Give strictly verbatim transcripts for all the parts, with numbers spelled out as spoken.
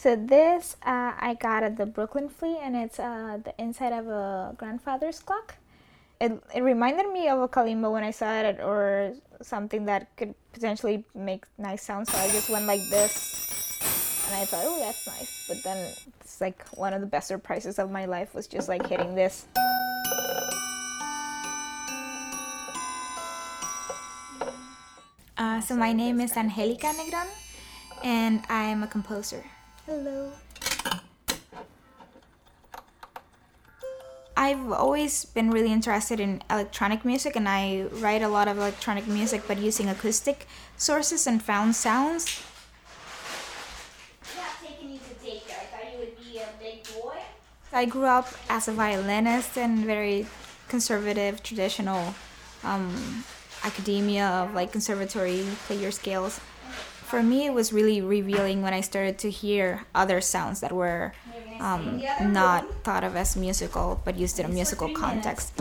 So this uh, I got at the Brooklyn Flea, and it's uh, the inside of a grandfather's clock. It, it reminded me of a kalimba when I saw it, or something that could potentially make nice sounds. So I just went like this, and I thought, oh, that's nice. But then it's like one of the best surprises of my life was just like hitting this. Uh, so my name is Angelica Negrón, and I am a composer. Hello. I've always been really interested in electronic music, and I write a lot of electronic music, but using acoustic sources and found sounds. Not taking you to daycare. I thought you would be a big boy. I grew up as a violinist in very conservative, traditional um, academia of like conservatory, play your scales. For me, it was really revealing when I started to hear other sounds that were um, not thought of as musical, but used in a musical context.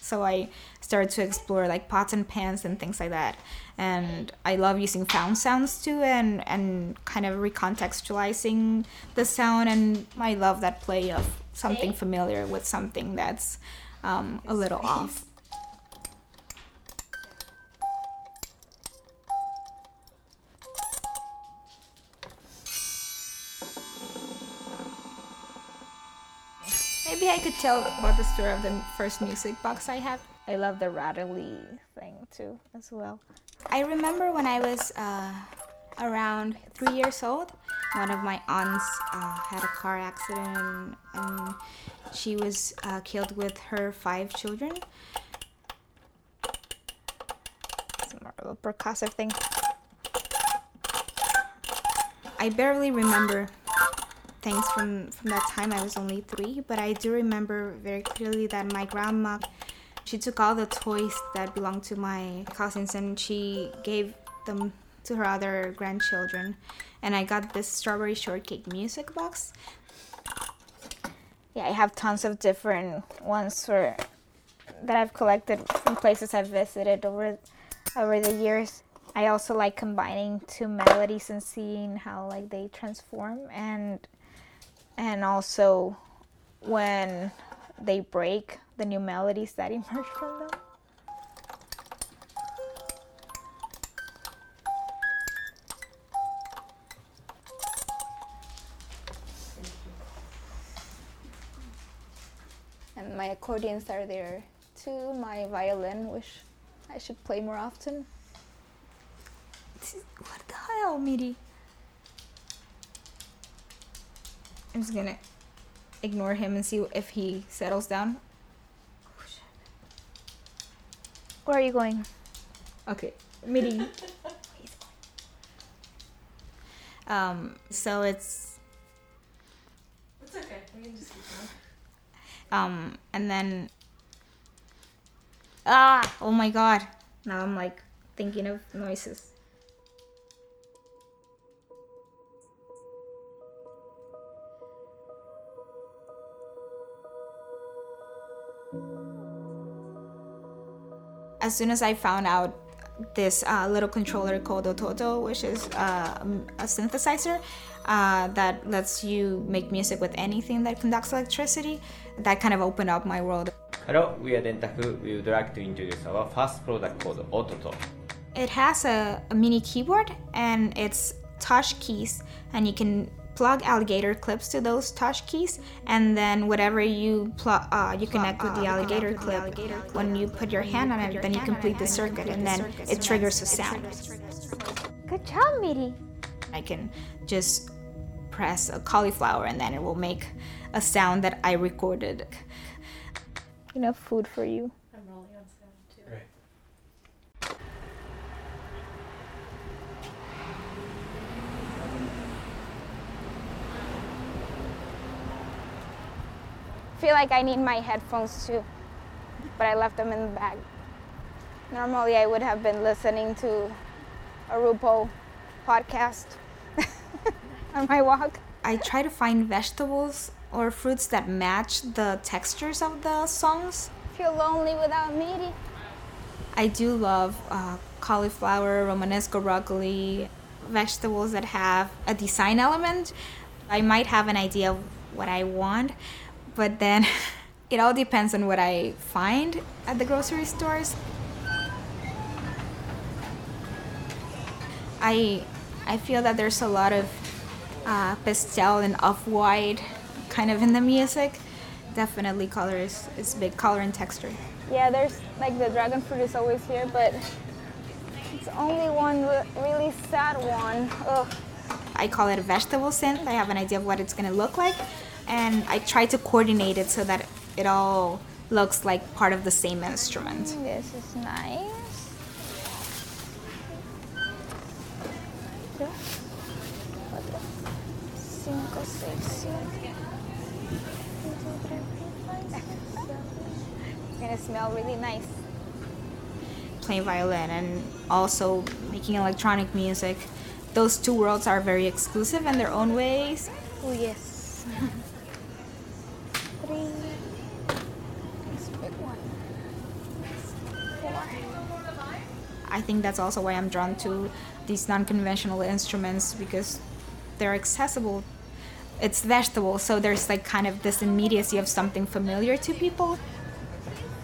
So I started to explore like pots and pans and things like that. And I love using found sounds too, and, and kind of recontextualizing the sound. And I love that play of something familiar with something that's um, a little off. Maybe I could tell about the story of the first music box I have. I love the rattly thing too, as well. I remember when I was uh, around three years old, one of my aunts uh, had a car accident, and she was uh, killed with her five children. It's more of a percussive thing. I barely remember things from, from that time. I was only three, but I do remember very clearly that my grandma, she took all the toys that belonged to my cousins and she gave them to her other grandchildren. And I got this strawberry shortcake music box. Yeah, I have tons of different ones for, that I've collected from places I've visited over, over the years. I also like combining two melodies and seeing how like they transform, and And also, when they break, the new melodies that emerge from them. And my accordions are there too, my violin, which I should play more often. What the hell, Miri? I'm just gonna ignore him and see if he settles down. Oh, shit. Where are you going? Okay, Miri. um, so it's. It's okay. I can just keep going. Um, and then. Ah! Oh my God! Now I'm like thinking of noises. As soon as I found out this uh, little controller called Ototo, which is uh, a synthesizer uh, that lets you make music with anything that conducts electricity, that kind of opened up my world. Hello, we are Dentaku. We would like to introduce our first product called Ototo. It has a, a mini keyboard and it's touch keys, and you can plug alligator clips to those touch keys, and then whatever you plug, uh, you connect with the alligator clip. When you put your hand on it, then you complete the circuit, and then it triggers a sound. Good job, Miri. I can just press a cauliflower, and then it will make a sound that I recorded. Enough food for you. I'm rolling on sound too. Right. I feel like I need my headphones too, but I left them in the bag. Normally I would have been listening to a RuPaul podcast on my walk. I try to find vegetables or fruits that match the textures of the songs. I feel lonely without Miri. I do love uh, cauliflower, Romanesco broccoli, vegetables that have a design element. I might have an idea of what I want, but then it all depends on what I find at the grocery stores. I I feel that there's a lot of uh, pastel and off-white kind of in the music. Definitely color is, is big, color and texture. Yeah, there's like the dragon fruit is always here, but it's only one really sad one. Ugh. I call it a vegetable synth. I have an idea of what it's going to look like, and I try to coordinate it so that it all looks like part of the same instrument. This is nice. It's gonna smell really nice. Playing violin and also making electronic music, those two worlds are very exclusive in their own ways. Oh yes. Three. Nice big one. Four. I think that's also why I'm drawn to these non-conventional instruments, because they're accessible. It's vegetable, so there's like kind of this immediacy of something familiar to people.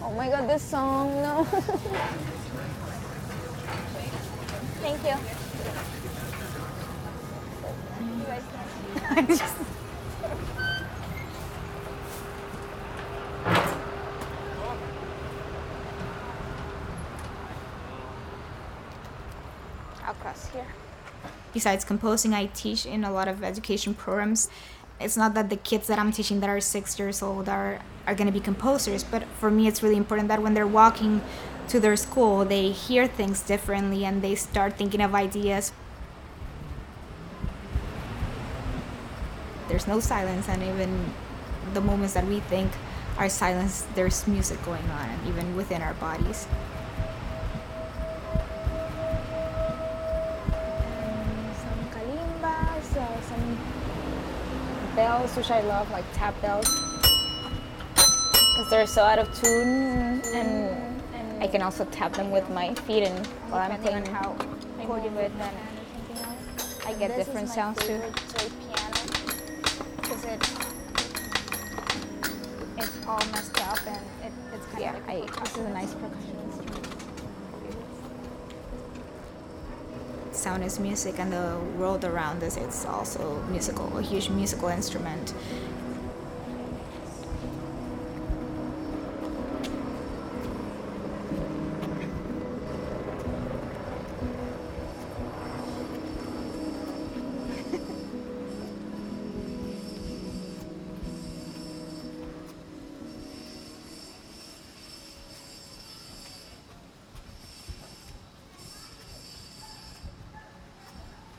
Oh my God, this song, no. Thank you. You guys can... I just... I'll cross here. Besides composing, I teach in a lot of education programs. It's not that the kids that I'm teaching that are six years old are, are going to be composers, but for me it's really important that when they're walking to their school, they hear things differently and they start thinking of ideas. There's no silence, and even the moments that we think are silence, there's music going on, even within our bodies. Bells, which I love, like tap bells, because they're so out of tune, and, and I can also tap them with my feet, and while I'm thinking how I move it, and I get this different sounds too. This is my favorite piano, because it, it's all messed up, and it, it's kind yeah, of like I, this is a nice percussion instrument. Sound is music, and the world around us, it's also musical, a huge musical instrument.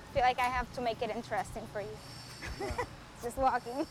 I feel like I have to make it interesting for you. Just walking.